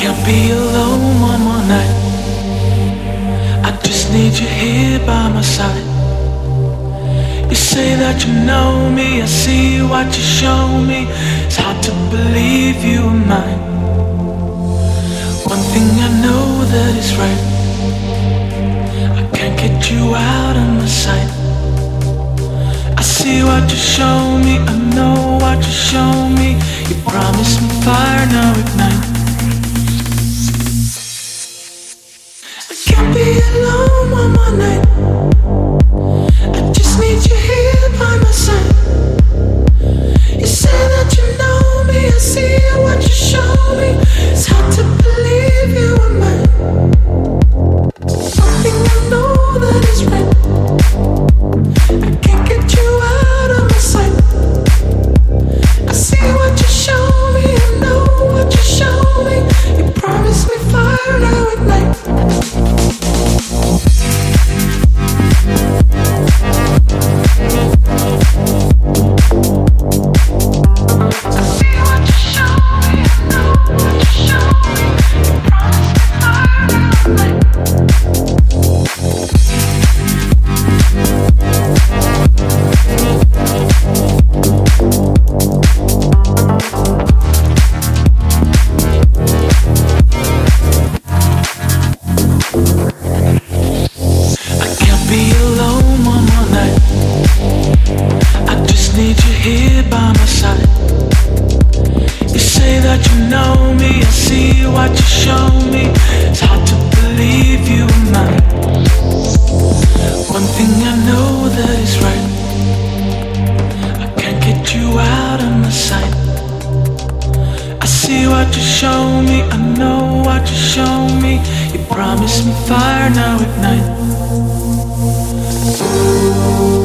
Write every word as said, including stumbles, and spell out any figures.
Can't be alone one more night. I just need you here by my side. You say that you know me, I see what you show me. It's hard to believe you are mine. One thing I know that is right, I can't get you out of my sight. I see what you show me, I know what you show me. You promised me fire, now ignite. I can't be alone one more night. I just need you here by my side. You say that you know me, I see what you show me. It's hard to believe you are mine. Something I know that is right, I can't get you out of my sight. I see what you show me, I know what you show me. You promised me fire, now at night. Promise me fire, now ignite.